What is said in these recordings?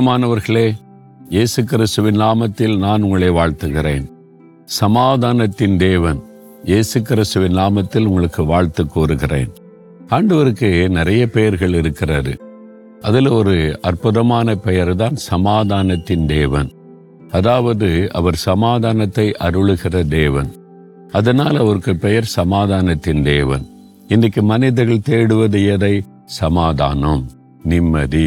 பிரியமானவர்களே, இயேசு கிறிஸ்துவின் நாமத்தில் நான் உங்களை வாழ்த்துகிறேன். சமாதானத்தின் தேவன் இயேசு கிறிஸ்துவின் நாமத்தில் உங்களுக்கு வாழ்த்து கூறுகிறேன். ஆண்டவருக்கு நிறைய பெயர்கள் இருக்கிறாரு. அதில் ஒரு அற்புதமான பெயர் தான் சமாதானத்தின் தேவன். அதாவது அவர் சமாதானத்தை அருளுகிற தேவன். அதனால் அவருக்கு பெயர் சமாதானத்தின் தேவன். இன்றைக்கு மனிதர்கள் தேடுவது எதை? சமாதானம், நிம்மதி,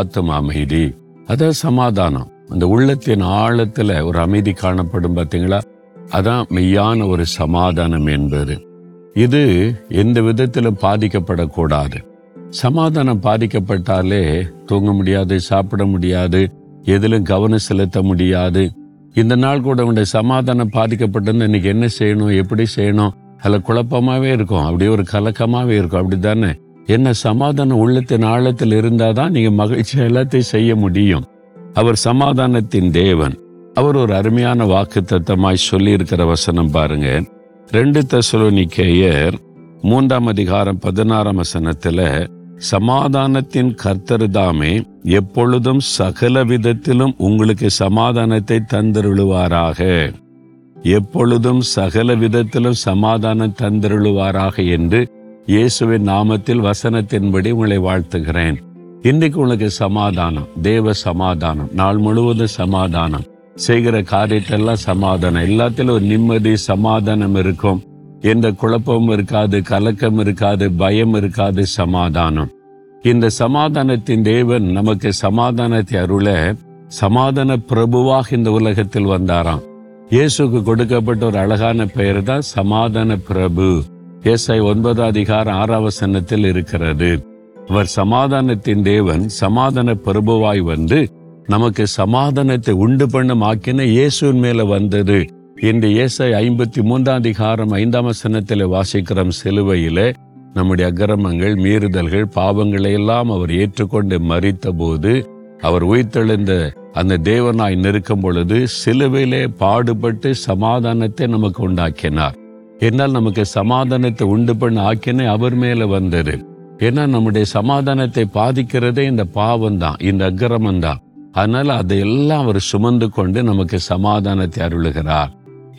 ஆத்ம அமைதி. அதான் சமாதானம். அந்த உள்ளத்தின் ஆழத்துல ஒரு அமைதி காணப்படும் பார்த்தீங்களா? அதான் மெய்யான ஒரு சமாதானம் என்பது. இது எந்த விதத்திலும் பாதிக்கப்படக்கூடாது. சமாதானம் பாதிக்கப்பட்டாலே தூங்க முடியாது, சாப்பிட முடியாது, எதிலும் கவனம் செலுத்த முடியாது. இந்த நாள் கூட உடைய சமாதானம் பாதிக்கப்பட்டிருந்து இன்னைக்கு என்ன செய்யணும், எப்படி செய்யணும், அதில் குழப்பமாகவே இருக்கும், அப்படியே ஒரு கலக்கமாகவே இருக்கும். அப்படி தானே? என்ன சமாதானம் உள்ளத்தின் ஆழத்தில் இருந்தால் தான் நீங்கள் மகிழ்ச்சி எல்லாத்தையும் செய்ய முடியும். அவர் சமாதானத்தின் தேவன். அவர் ஒரு அருமையான வாக்கு தத்தமாய் சொல்லியிருக்கிற வசனம் பாருங்க. 2 தெசலோனிக்கேயர் 3 அதிகாரம் 16 வசனத்தில், சமாதானத்தின் கர்த்தர் தாமே எப்பொழுதும் சகல விதத்திலும் உங்களுக்கு சமாதானத்தை தந்தருளுவாராக, எப்பொழுதும் சகல விதத்திலும் சமாதானம் தந்தருளுவாராக என்று இயேசுவின் நாமத்தில் வசனத்தின்படி உங்களை வாழ்த்துகிறேன். இன்றைக்கு உங்களுக்கு சமாதானம், தேவ சமாதானம், நாள் முழுவதும் சமாதானம், செய்கிற காரியத்தெல்லாம் சமாதானம், எல்லாத்திலும் ஒரு நிம்மதி சமாதானம் இருக்கும். எந்த குழப்பமும் இருக்காது, கலக்கம் இருக்காது, பயம் இருக்காது, சமாதானம். இந்த சமாதானத்தின் தேவன் நமக்கு சமாதானத்தை அருள சமாதான பிரபுவாக இந்த உலகத்தில் வந்தாராம். இயேசுக்கு கொடுக்கப்பட்ட ஒரு அழகான பெயர் தான் சமாதான பிரபு. ஏசாய் 9 அதிகாரம் 6 வசனத்தில் இருக்கிறது. அவர் சமாதானத்தின் தேவன், சமாதான பிரபுவாய் வந்து நமக்கு சமாதானத்தை உண்டு பண்ணும் ஆக்கின இயேசுவின் மேல வந்தது. இந்த ஏசாய் 53 அதிகாரம் 5 வசனத்தில் வாசிக்கிறோம், சிலுவையிலே நம்முடைய அக்கிரமங்கள், மீறுதல்கள், பாவங்களை எல்லாம் அவர் ஏற்றுக்கொண்டு மரித்த போது, அவர் உயிர்த்தெழுந்த அந்த தேவனாய் நிற்கும் பொழுது சிலுவையிலே பாடுபட்டு சமாதானத்தை நமக்கு உண்டாக்கினார். என்னால் நமக்கு சமாதானத்தை உண்டு பண்ண ஆக்கின அவர் மேல வந்தது. ஏன்னா நம்முடைய சமாதானத்தை பாதிக்கிறதே இந்த பாவம் தான், இந்த அக்கிரமம் தான். அதனால அதையெல்லாம் அவர் சுமந்து கொண்டு நமக்கு சமாதானத்தை அருளுகிறார்.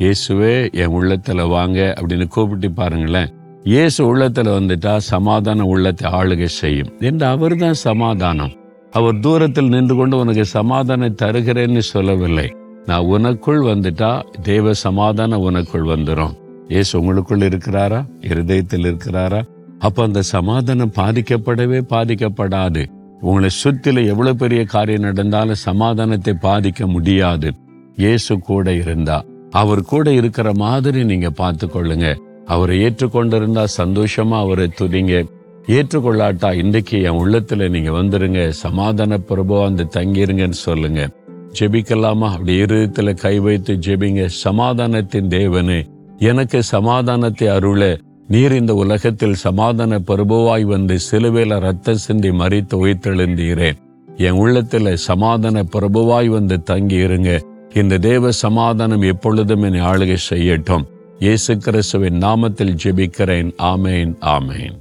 இயேசுவே என் உள்ளத்துல வாங்க அப்படின்னு கூப்பிட்டு பாருங்களேன். இயேசு உள்ளத்துல வந்துட்டா சமாதான உள்ளத்தை ஆளுகை செய்யும். என்று அவர் தான் சமாதானம். அவர் தூரத்தில் நின்று கொண்டு உனக்கு சமாதானம் தருகிறேன்னு சொல்லவில்லை. நான் உனக்குள் வந்துட்டா தேவ சமாதானம் உனக்குள் வந்துடும். இயேசு உங்களுக்குள் இருக்கிறாரா? இருதயத்தில் இருக்கிறாரா? அப்போ அந்த சமாதானம் பாதிக்கப்படவே பாதிக்கப்படாது. உங்களை சுற்றில எவ்வளோ பெரிய காரியம் நடந்தாலும் சமாதானத்தை பாதிக்க முடியாது. இயேசு கூட இருந்தா, அவர் கூட இருக்கிற மாதிரி நீங்க பார்த்து கொள்ளுங்க. அவரை ஏற்றுக்கொண்டிருந்தா சந்தோஷமா அவரை துதிங்க. ஏற்றுக்கொள்ளாட்டா இன்றைக்கு என் உள்ளத்துல நீங்க வந்துருங்க, சமாதான பிரபு வந்து தங்கிருங்கன்னு சொல்லுங்க. ஜெபிக்கலாமா? அப்படி இருதயத்துல கை வைத்து ஜெபிங்க. சமாதானத்தின் தேவனே, எனக்கு சமாதானத்தை அருள நீர் இந்த உலகத்தில் சமாதான பிரபுவாய் வந்து சிலுவையில ரத்தம் சிந்தி மரித்து உயிர்த்தெழுந்தீரே, என் உள்ளத்துல சமாதான பிரபுவாய் வந்து தங்கி இருங்க. இந்த தேவ சமாதானம் எப்பொழுதும் என்னை ஆளுகை செய்யட்டும். இயேசு கிறிஸ்துவின் நாமத்தில் ஜெபிக்கிறேன். ஆமேன், ஆமேன்.